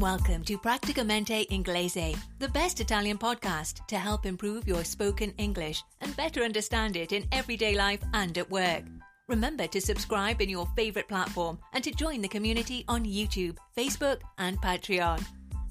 Welcome to Praticamente Inglese, the best Italian podcast to help improve your spoken English and better understand it in everyday life and at work. Remember to subscribe in your favorite platform and to join the community on YouTube, Facebook and Patreon.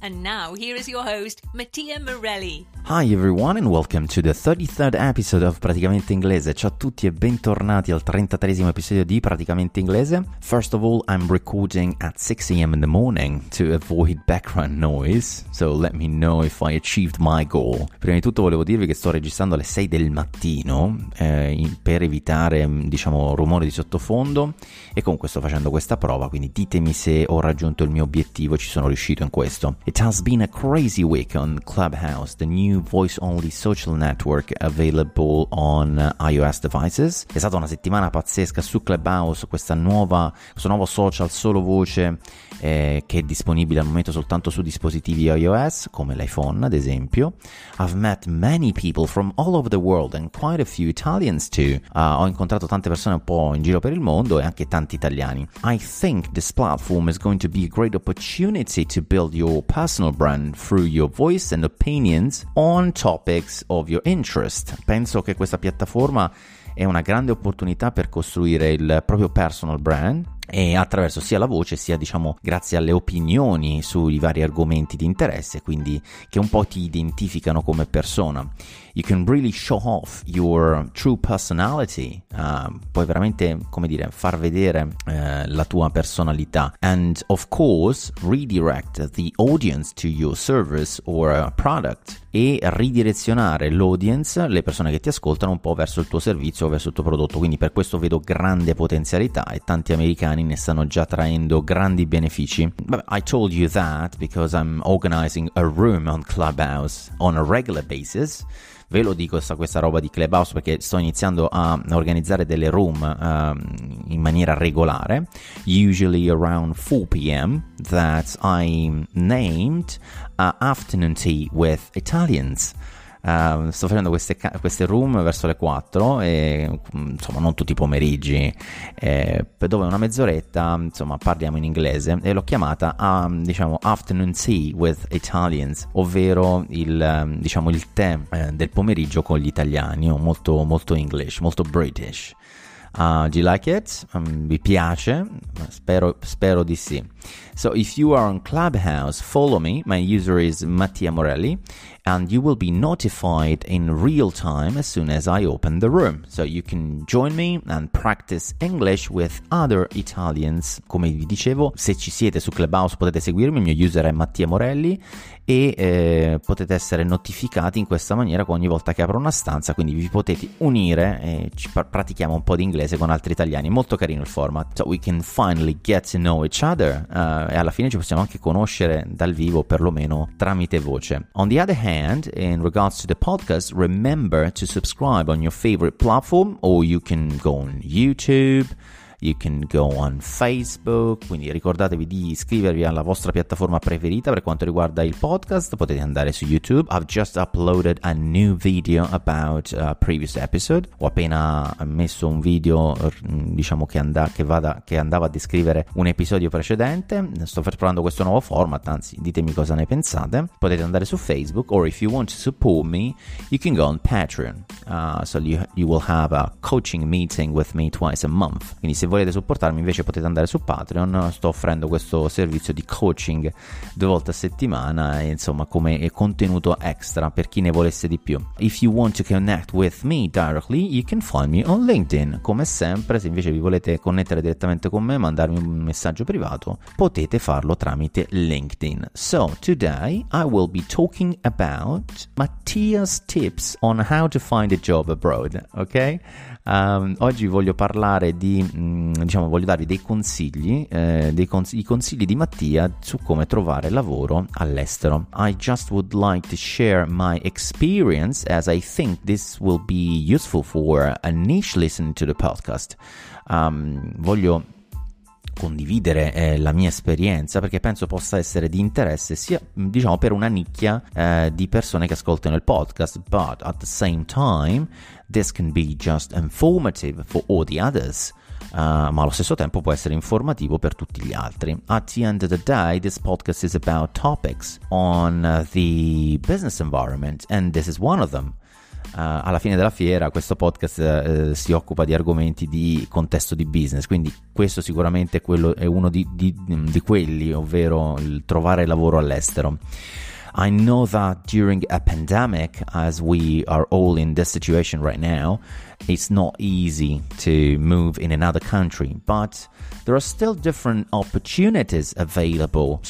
And now, here is your host, Mattia Morelli. Hi everyone and welcome to the 33rd episode of Praticamente Inglese. Ciao a tutti e bentornati al 33esimo episodio di Praticamente Inglese. First of all, I'm recording at 6 a.m. in the morning to avoid background noise, so let me know if I achieved my goal. Prima di tutto volevo dirvi che sto registrando alle 6 del mattino per evitare, diciamo, rumori di sottofondo, e comunque sto facendo questa prova, quindi ditemi se ho raggiunto il mio obiettivo, ci sono riuscito in questo. It has been a crazy week on Clubhouse, the new voice-only social network available on iOS devices. È stata una settimana pazzesca su Clubhouse, questo nuovo social solo voce che è disponibile al momento soltanto su dispositivi iOS, come l'iPhone ad esempio. I've met many people from all over the world and quite a few Italians too. Ho incontrato tante persone un po' in giro per il mondo e anche tanti italiani. I think this platform is going to be a great opportunity to build your personal brand through your voice and opinions on topics of your interest. Penso che questa piattaforma è una grande opportunità per costruire il proprio personal brand, e attraverso sia la voce sia, diciamo, grazie alle opinioni sui vari argomenti di interesse, quindi che un po' ti identificano come persona. You can really show off your true personality. Puoi veramente, come dire, far vedere la tua personalità. And of course redirect the audience to your service or product. E ridirezionare l'audience, le persone che ti ascoltano, un po' verso il tuo servizio o verso il tuo prodotto. Quindi per questo vedo grande potenzialità e tanti americani ne stanno già traendo grandi benefici. But I told you that because I'm organizing a room on Clubhouse on a regular basis. Ve lo dico questa roba di Clubhouse perché sto iniziando a organizzare delle room in maniera regolare, usually around 4 p.m. that I named afternoon tea with Italians. Sto facendo queste room verso le 4, e insomma non tutti i pomeriggi, dove una mezz'oretta insomma parliamo in inglese, e l'ho chiamata diciamo afternoon tea with Italians, ovvero il tè del pomeriggio con gli italiani, molto molto English, molto British. Do you like it? Vi piace? Spero di sì. So if you are on Clubhouse, follow me. My user is Mattia Morelli, and you will be notified in real time as soon as I open the room. So you can join me and practice English with other Italians. Come vi dicevo, se ci siete su Clubhouse potete seguirmi, il mio user è Mattia Morelli, e potete essere notificati in questa maniera ogni volta che apro una stanza, quindi vi potete unire e ci pratichiamo un po' di inglese con altri italiani. Molto carino il format. So we can finally get to know each other. E alla fine ci possiamo anche conoscere dal vivo, perlomeno tramite voce. On the other hand, in regards to the podcast, remember to subscribe on your favorite platform, or you can go on YouTube, you can go on Facebook. Quindi ricordatevi di iscrivervi alla vostra piattaforma preferita per quanto riguarda il podcast. Potete andare su YouTube. I've just uploaded a new video about a previous episode. Ho appena messo un video, diciamo, che andava a descrivere un episodio precedente. Sto provando questo nuovo format, anzi ditemi cosa ne pensate. Potete andare su Facebook, or if you want to support me, you can go on Patreon. So you will have a coaching meeting with me twice a month. Quindi se volete supportarmi invece potete andare su Patreon. Sto offrendo questo servizio di coaching 2 volte a settimana, e insomma come contenuto extra per chi ne volesse di più. If you want to connect with me directly, you can find me on LinkedIn. Come sempre, se invece vi volete connettere direttamente con me, mandarmi un messaggio privato, potete farlo tramite LinkedIn. So today I will be talking about Mattia's tips on how to find a job abroad. Ok? Oggi voglio parlare di diciamo, voglio darvi dei consigli, i consigli di Mattia su come trovare lavoro all'estero. I just would like to share my experience as I think this will be useful for a niche listener to the podcast. Voglio condividere la mia esperienza perché penso possa essere di interesse sia, diciamo, per una nicchia di persone che ascoltano il podcast, but at the same time this can be just informative for all the others. Ma allo stesso tempo può essere informativo per tutti gli altri. At the end of the day, this podcast is about topics on the business environment, and this is one of them. Alla fine della fiera questo podcast si occupa di argomenti di contesto di business, quindi questo sicuramente è uno di quelli, ovvero il trovare lavoro all'estero. I know that during a pandemic, as we are all in this situation right now, it's not easy to move in another country, but there are still different opportunities available.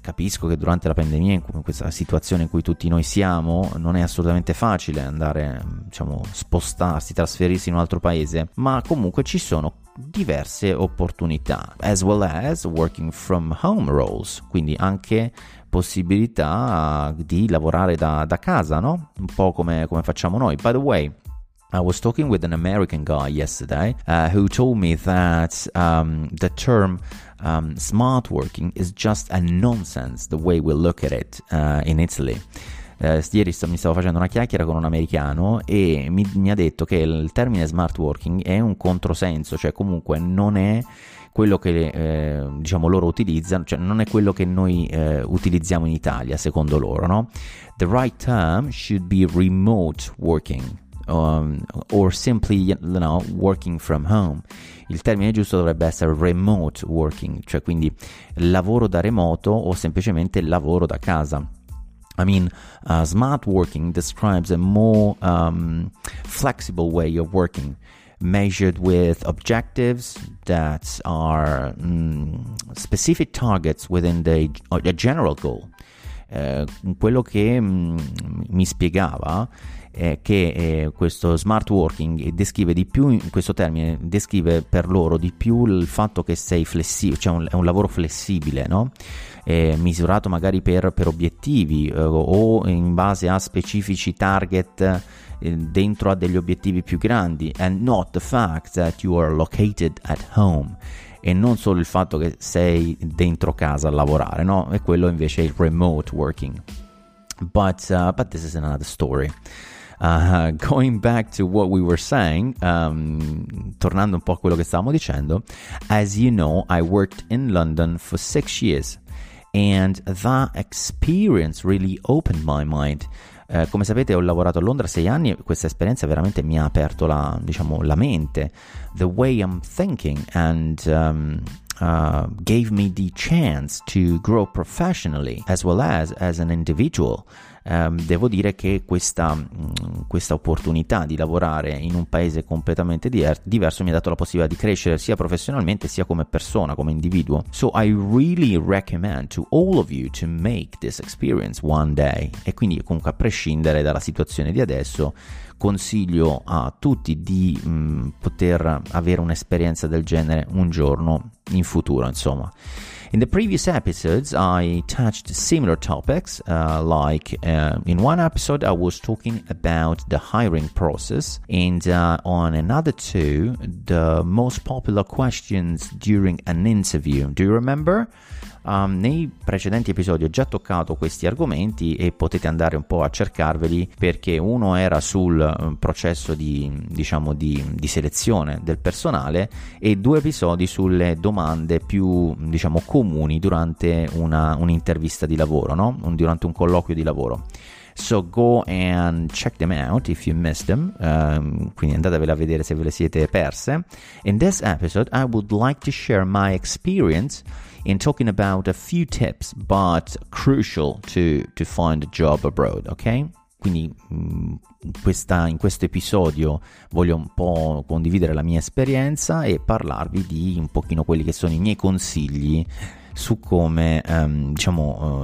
Capisco che durante la pandemia, in questa situazione in cui tutti noi siamo, non è assolutamente facile andare, diciamo, spostarsi, trasferirsi in un altro paese, ma comunque ci sono diverse opportunità, as well as working from home roles, quindi anche possibilità di lavorare da casa, no? Un po' come facciamo noi. By the way, I was talking with an American guy yesterday who told me that the term smart working is just a nonsense the way we look at it in Italy. Ieri mi stavo facendo una chiacchiera con un americano e mi ha detto che il termine smart working è un controsenso, cioè comunque non è quello che diciamo loro utilizzano, cioè non è quello che noi utilizziamo in Italia secondo loro, no? The right term should be remote working or simply, you know, working from home. Il termine giusto dovrebbe essere remote working, cioè quindi lavoro da remoto o semplicemente lavoro da casa. I mean, smart working describes a more flexible way of working, measured with objectives that are specific targets within a general goal. Quello che mi spiegava è che questo smart working descrive di più, questo termine descrive per loro di più il fatto che sei flessibile, cioè è un lavoro flessibile, no? Misurato magari per obiettivi o in base a specifici target dentro a degli obiettivi più grandi, and not the fact that you are located at home. E non solo il fatto che sei dentro casa a lavorare, no? E quello invece è il remote working. But this is another story. Going back to what we were saying, tornando un po' a quello che stavamo dicendo, as you know, I worked in London for 6 years and that experience really opened my mind. Come sapete ho lavorato a Londra 6 anni e questa esperienza veramente mi ha aperto la mente, the way I'm thinking, and gave me the chance to grow professionally as well as an individual. Devo dire che questa opportunità di lavorare in un paese completamente diverso mi ha dato la possibilità di crescere sia professionalmente sia come persona, come individuo. So I really recommend to all of you to make this experience one day. E quindi comunque, a prescindere dalla situazione di adesso, consiglio a tutti di poter avere un'esperienza del genere un giorno in futuro, insomma. In the previous episodes, I touched similar topics, like in one episode I was talking about the hiring process, and on another two, the most popular questions during an interview. Do you remember? Nei precedenti episodi ho già toccato questi argomenti e potete andare un po' a cercarveli, perché uno era sul processo di selezione del personale e 2 episodi sulle domande più, diciamo, comuni durante un'intervista di lavoro, no? Durante un colloquio di lavoro. So go and check them out if you missed them. Quindi andatevela a vedere se ve le siete perse. In this episode I would like to share my experience in talking about a few tips but crucial to find a job abroad, ok? Quindi in questo episodio voglio un po' condividere la mia esperienza e parlarvi di un pochino quelli che sono i miei consigli su come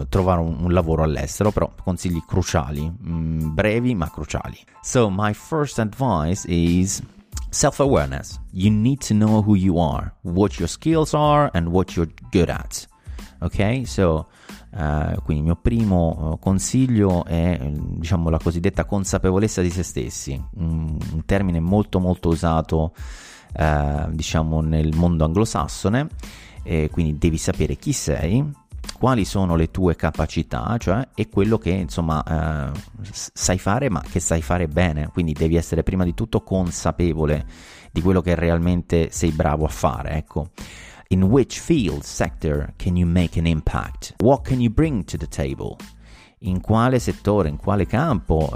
trovare un lavoro all'estero, però consigli cruciali, brevi ma cruciali. So my first advice is Self-awareness. You need to know who you are, what your skills are and what you're good at. Ok? So, quindi il mio primo consiglio è, diciamo, la cosiddetta consapevolezza di se stessi, un termine molto molto usato, diciamo, nel mondo anglosassone, e quindi devi sapere chi sei, quali sono le tue capacità, cioè, e quello che, insomma, sai fare, ma che sai fare bene. Quindi devi essere prima di tutto consapevole di quello che realmente sei bravo a fare, ecco. In which field, sector can you make an impact? What can you bring to the table? In quale settore, in quale campo,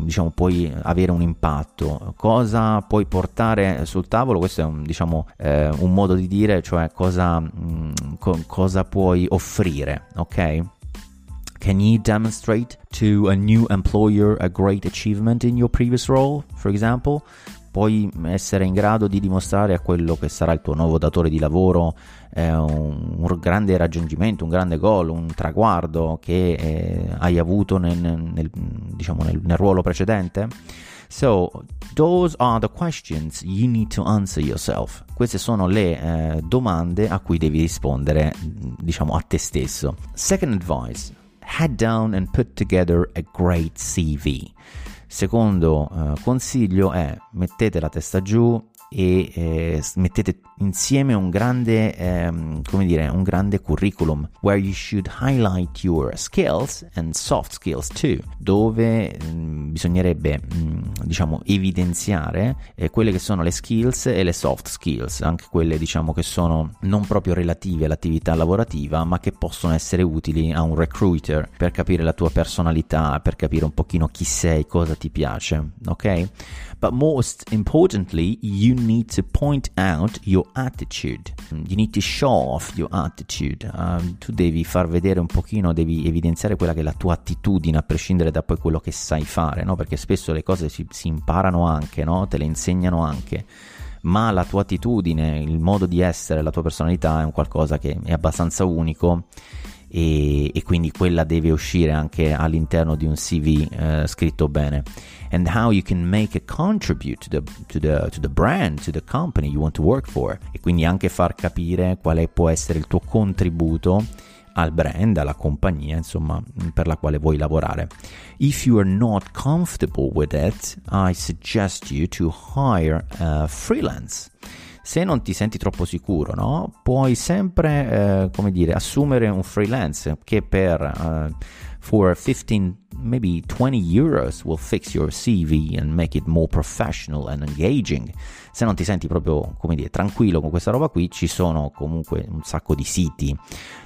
diciamo, puoi avere un impatto? Cosa puoi portare sul tavolo? Questo è un, diciamo, un modo di dire, cioè cosa puoi offrire, ok? Can you demonstrate to a new employer a great achievement in your previous role, for example? Puoi essere in grado di dimostrare a quello che sarà il tuo nuovo datore di lavoro un grande raggiungimento, un grande goal, un traguardo che hai avuto nel ruolo precedente? So, those are the questions you need to answer yourself. Queste sono le domande a cui devi rispondere, diciamo, a te stesso. Second advice, head down and put together a great CV. Secondo consiglio è: mettete la testa giù e mettete insieme un grande, un grande curriculum, where you should highlight your skills and soft skills too, dove bisognerebbe, diciamo, evidenziare quelle che sono le skills e le soft skills, anche quelle, diciamo, che sono non proprio relative all'attività lavorativa, ma che possono essere utili a un recruiter per capire la tua personalità, per capire un pochino chi sei, cosa ti piace, ok? But most importantly, you need to point out your attitude. You need to show off your attitude. Tu devi far vedere un pochino, devi evidenziare quella che è la tua attitudine, a prescindere da poi quello che sai fare, no? Perché spesso le cose si imparano anche, no? Te le insegnano anche, ma la tua attitudine, il modo di essere, la tua personalità è un qualcosa che è abbastanza unico, e quindi quella deve uscire anche all'interno di un CV scritto bene. And how you can make a contribute to the brand, to the company you want to work for. E quindi anche far capire quale può essere il tuo contributo al brand, alla compagnia, insomma, per la quale vuoi lavorare. If you are not comfortable with it, I suggest you to hire a freelance. Se non ti senti troppo sicuro, no? Puoi sempre, assumere un freelance che per for 15, maybe 20 euros will fix your CV and make it more professional and engaging. Se non ti senti proprio, tranquillo con questa roba qui, ci sono comunque un sacco di siti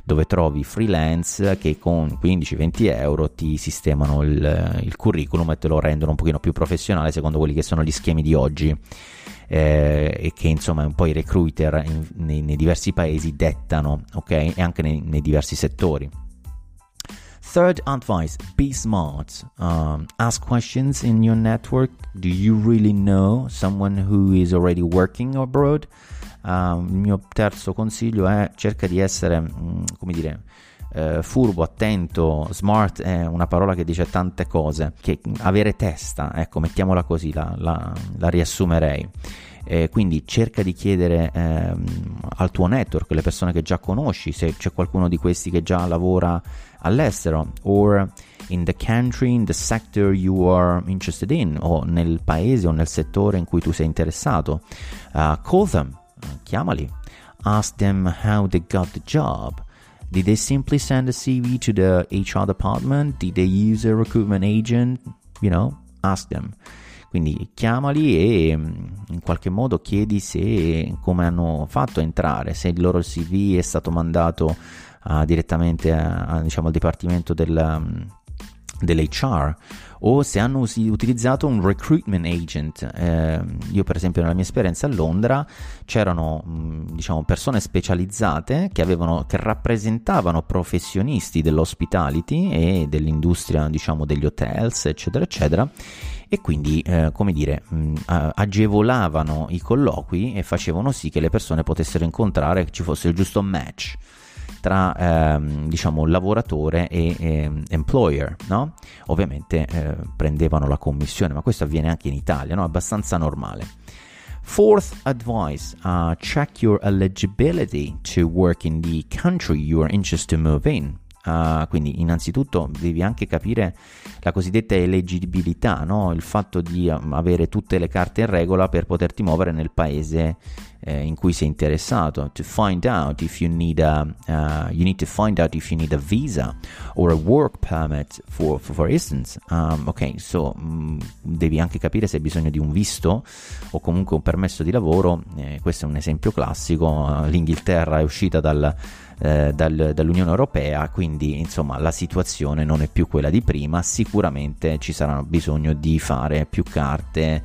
dove trovi freelance che con 15-20 euro ti sistemano il curriculum e te lo rendono un pochino più professionale secondo quelli che sono gli schemi di oggi. E che, insomma, un po' i recruiter nei diversi paesi dettano, ok? E anche nei diversi settori. Third advice, be smart. Ask questions in your network. Do you really know someone who is already working abroad? Il mio terzo consiglio è: cerca di essere, furbo, attento. Smart è una parola che dice tante cose, che avere testa, ecco, mettiamola così, la riassumerei. Quindi cerca di chiedere al tuo network, le persone che già conosci, se c'è qualcuno di questi che già lavora all'estero, or in the country, in the sector you are interested in, o nel paese o nel settore in cui tu sei interessato. Call them, chiamali, ask them how they got the job. Did they simply send a CV to the HR department? Did they use a recruitment agent? You know, ask them. Quindi chiamali e in qualche modo chiedi se come hanno fatto a entrare, se il loro CV è stato mandato direttamente al dipartimento dell'HR, o se hanno utilizzato un recruitment agent. Io per esempio nella mia esperienza a Londra c'erano persone specializzate che rappresentavano professionisti dell'hospitality e dell'industria, degli hotels, eccetera eccetera, e quindi agevolavano i colloqui e facevano sì che le persone potessero incontrare, che ci fosse il giusto match tra lavoratore e employer, no? Ovviamente prendevano la commissione, ma questo avviene anche in Italia, no? Abbastanza normale. Fourth advice, check your eligibility to work in the country you are interested to move in. Quindi innanzitutto devi anche capire la cosiddetta elegibilità, no? Il fatto di avere tutte le carte in regola per poterti muovere nel paese in cui sei interessato. To find out if you need a visa or a work permit for instance. Devi anche capire se hai bisogno di un visto o comunque un permesso di lavoro. Questo è un esempio classico. L'Inghilterra è uscita dall'Unione Europea, quindi insomma la situazione non è più quella di prima. Sicuramente ci sarà bisogno di fare più carte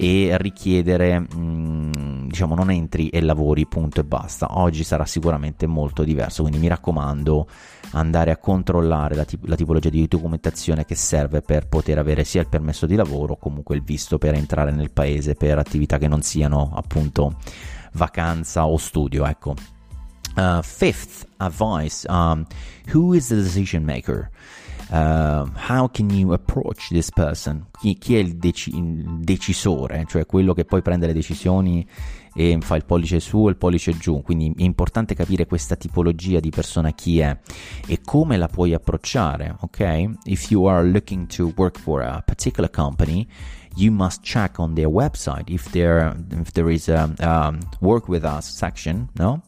e richiedere, diciamo, non entri e lavori, punto e basta. Oggi sarà sicuramente molto diverso, quindi mi raccomando, andare a controllare la tipologia di documentazione che serve per poter avere sia il permesso di lavoro o comunque il visto per entrare nel paese per attività che non siano appunto vacanza o studio, ecco. Fifth advice, who is the decision maker? How can you approach this person? Chi è il decisore, cioè quello che poi prende le decisioni e fa il pollice su e il pollice giù. Quindi è importante capire questa tipologia di persona chi è e come la puoi approcciare, ok? If you are looking to work for a particular company, you must check on their website if there is a work with us section, no?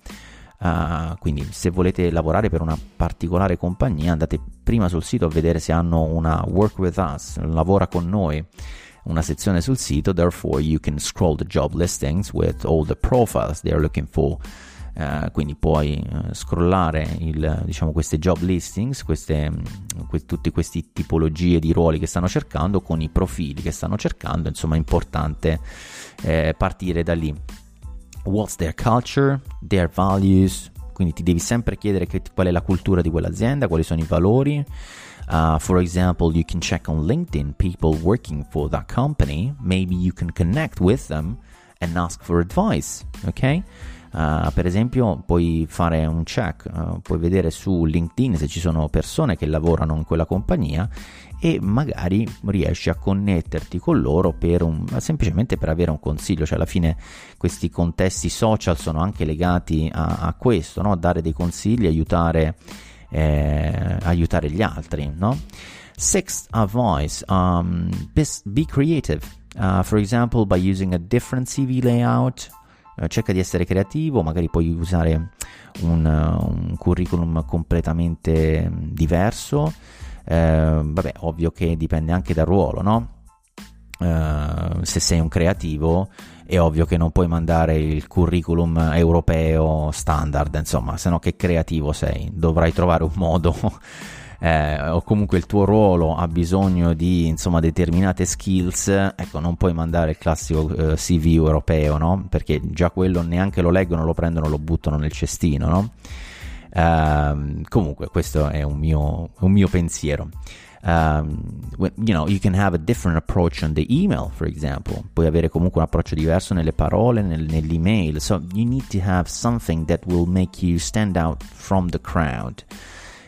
Quindi se volete lavorare per una particolare compagnia, andate prima sul sito a vedere se hanno una work with us, lavora con noi, una sezione sul sito. Therefore you can scroll the job listings with all the profiles they are looking for. Quindi puoi scrollare queste job listings, tutti questi tipologie di ruoli che stanno cercando, con i profili che stanno cercando. Insomma è importante partire da lì. What's their culture, their values? Quindi ti devi sempre chiedere qual è la cultura di quell'azienda, quali sono i valori. For example, you can check on LinkedIn people working for that company. Maybe you can connect with them and ask for advice, ok? Per esempio puoi fare un check, puoi vedere su LinkedIn se ci sono persone che lavorano in quella compagnia e magari riesci a connetterti con loro semplicemente per avere un consiglio. Cioè alla fine questi contesti social sono anche legati a questo, no? Dare dei consigli, aiutare gli altri, no? Sixth advice, be creative, for example by using a different CV layout. Cerca di essere creativo, magari puoi usare un curriculum completamente diverso. Ovvio che dipende anche dal ruolo, no? Se sei un creativo è ovvio che non puoi mandare il curriculum europeo standard, insomma, se no che creativo sei? Dovrai trovare un modo. O comunque il tuo ruolo ha bisogno di, insomma, determinate skills, ecco, non puoi mandare il classico CV europeo, no? Perché già quello neanche lo leggono, lo prendono, lo buttano nel cestino, no? Comunque questo è un mio pensiero. You can have a different approach on the email, for example. Puoi avere comunque un approccio diverso nelle parole, nell'email. So you need to have something that will make you stand out from the crowd.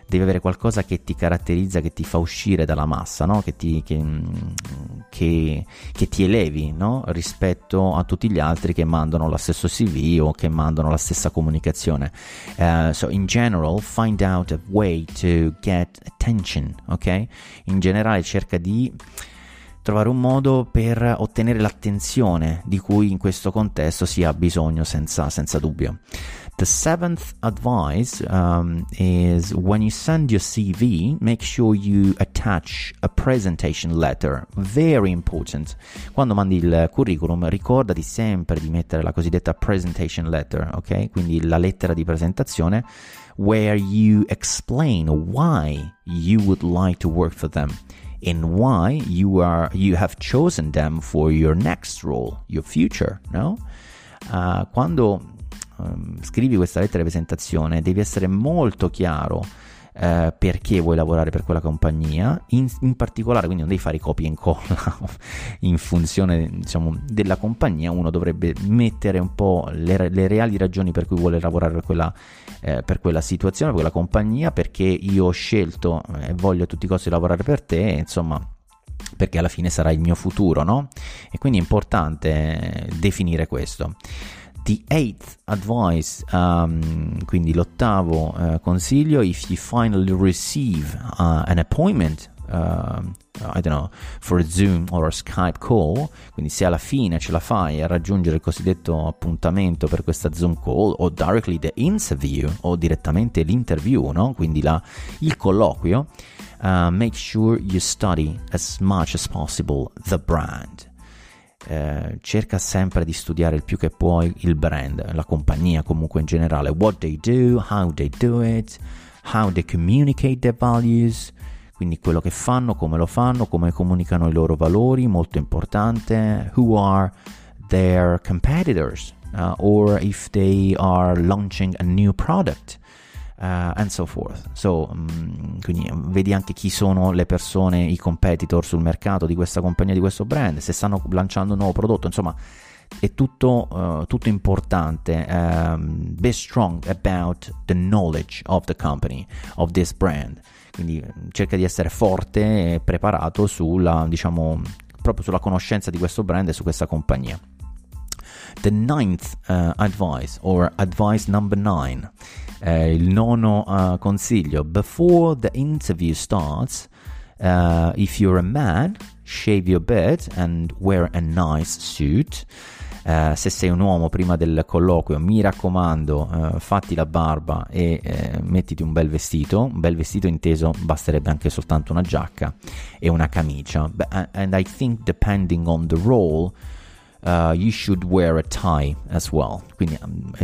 Devi avere qualcosa che ti caratterizza, che ti fa uscire dalla massa, no? Che ti elevi, no? Rispetto a tutti gli altri che mandano lo stesso CV o che mandano la stessa comunicazione. So in general, find out a way to get attention, ok? In generale cerca di trovare un modo per ottenere l'attenzione di cui in questo contesto si ha bisogno senza dubbio. The seventh advice is when you send your CV, make sure you attach a presentation letter. Very important. Quando mandi il curriculum, ricordati sempre di mettere la cosiddetta presentation letter, ok? Quindi la lettera di presentazione, where you explain why you would like to work for them and why you have chosen them for your next role, your future, no? Quando scrivi questa lettera di presentazione devi essere molto chiaro perché vuoi lavorare per quella compagnia in particolare. Quindi non devi fare copia e incolla in funzione, diciamo, della compagnia. Uno dovrebbe mettere un po' le reali ragioni per cui vuole lavorare per quella situazione, per quella compagnia. Perché io ho scelto e voglio a tutti i costi lavorare per te, insomma perché alla fine sarà il mio futuro, no? E quindi è importante definire questo. The eighth advice, quindi l'ottavo consiglio, if you finally receive an appointment, I don't know, for a Zoom or a Skype call, quindi se alla fine ce la fai a raggiungere il cosiddetto appuntamento per questa Zoom call o directly the interview o direttamente l'interview, no? Quindi il colloquio, make sure you study as much as possible the brand. Cerca sempre di studiare il più che puoi il brand, la compagnia comunque in generale, what they do, how they do it, how they communicate their values, quindi quello che fanno, come lo fanno, come comunicano i loro valori, molto importante, who are their competitors, or if they are launching a new product, and so forth. So, quindi vedi anche chi sono le persone, i competitor sul mercato di questa compagnia, di questo brand, se stanno lanciando un nuovo prodotto, insomma è tutto importante. Be strong about the knowledge of the company, of this brand, quindi cerca di essere forte e preparato sulla, diciamo, proprio sulla conoscenza di questo brand e su questa compagnia. The ninth advice, or advice number 9, il nono consiglio, before the interview starts, if you're a man, shave your beard and wear a nice suit. Se sei un uomo, prima del colloquio, mi raccomando, fatti la barba e mettiti un bel vestito, inteso basterebbe anche soltanto una giacca e una camicia. And I think depending on the role, you should wear a tie as well. Quindi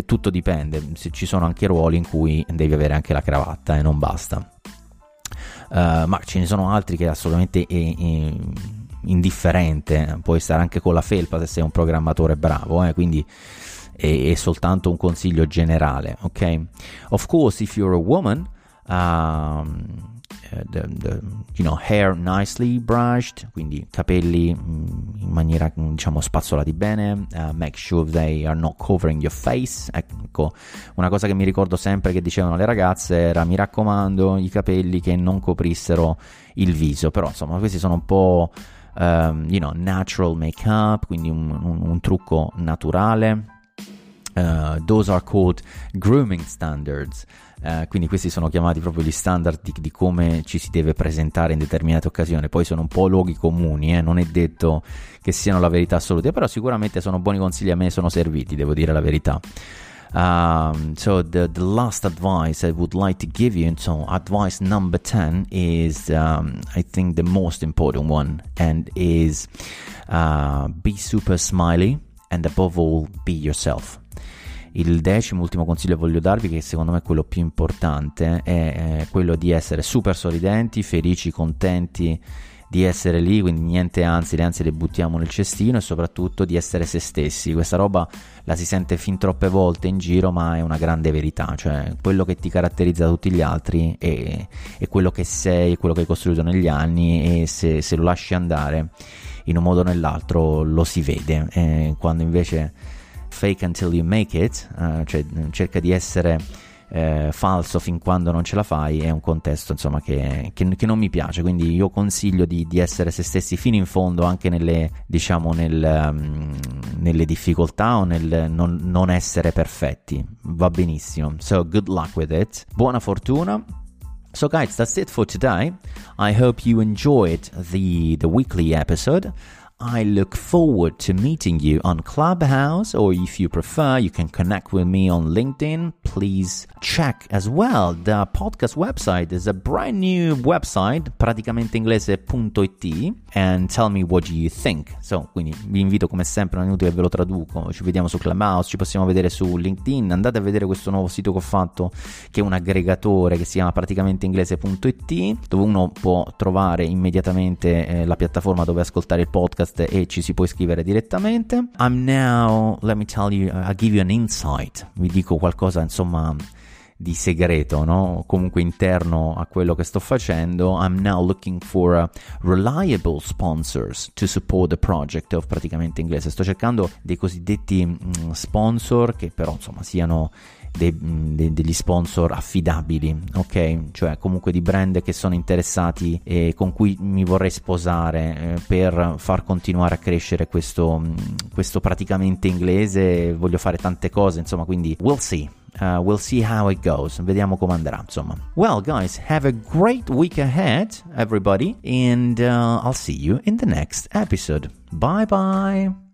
tutto dipende, ci sono anche ruoli in cui devi avere anche la cravatta e non basta, ma ce ne sono altri che assolutamente è indifferente, puoi stare anche con la felpa se sei un programmatore bravo, quindi è soltanto un consiglio generale, ok? Of course, if you're a woman, the you know, hair nicely brushed, quindi capelli in maniera, diciamo, spazzolati bene, make sure they are not covering your face. Ecco, una cosa che mi ricordo sempre che dicevano le ragazze era: mi raccomando, i capelli che non coprissero il viso. Però insomma, questi sono un po' you know, natural makeup, quindi un trucco naturale. Those are called grooming standards, quindi questi sono chiamati proprio gli standard di come ci si deve presentare in determinate occasioni. Poi sono un po' luoghi comuni, non è detto che siano la verità assoluta, però sicuramente sono buoni consigli, a me sono serviti, devo dire la verità. So the last advice I would like to give you, and so advice number 10 is, I think the most important one, and is be super smiley and above all be yourself. Il decimo ultimo consiglio che voglio darvi, che secondo me è quello più importante, è quello di essere super sorridenti, felici, contenti di essere lì, quindi niente anzi, le ansie le buttiamo nel cestino, e soprattutto di essere se stessi. Questa roba la si sente fin troppe volte in giro, ma è una grande verità, cioè quello che ti caratterizza da tutti gli altri è quello che sei, è quello che hai costruito negli anni, e se lo lasci andare in un modo o nell'altro lo si vede, quando invece fake until you make it, cioè cerca di essere falso fin quando non ce la fai, è un contesto, insomma, che non mi piace. Quindi io consiglio di essere se stessi fino in fondo, anche nelle difficoltà o nel non essere perfetti, va benissimo. So good luck with it, buona fortuna. So guys, that's it for today. I hope you enjoyed the weekly episode. I look forward to meeting you on Clubhouse, or if you prefer, you can connect with me on LinkedIn. Please check as well the podcast website. There's a brand new website, praticamenteinglese.it, and tell me what you think. So, quindi vi invito come sempre, non è inutile che ve lo traduco, ci vediamo su Clubhouse, ci possiamo vedere su LinkedIn, andate a vedere questo nuovo sito che ho fatto, che è un aggregatore che si chiama praticamenteinglese.it, dove uno può trovare immediatamente la piattaforma dove ascoltare il podcast, e ci si può iscrivere direttamente. I'm now, let me tell you, I'll give you an insight, vi dico qualcosa, insomma, di segreto, no? Comunque interno a quello che sto facendo. I'm now looking for reliable sponsors to support the project of Praticamente Inglese. Sto cercando dei cosiddetti sponsor che però, insomma, siano degli sponsor affidabili, ok? Cioè comunque di brand che sono interessati e con cui mi vorrei sposare per far continuare a crescere questo praticamente inglese. Voglio fare tante cose, insomma, quindi we'll see how it goes. Vediamo come andrà, insomma. Well, guys, have a great week ahead, everybody, and I'll see you in the next episode. Bye bye.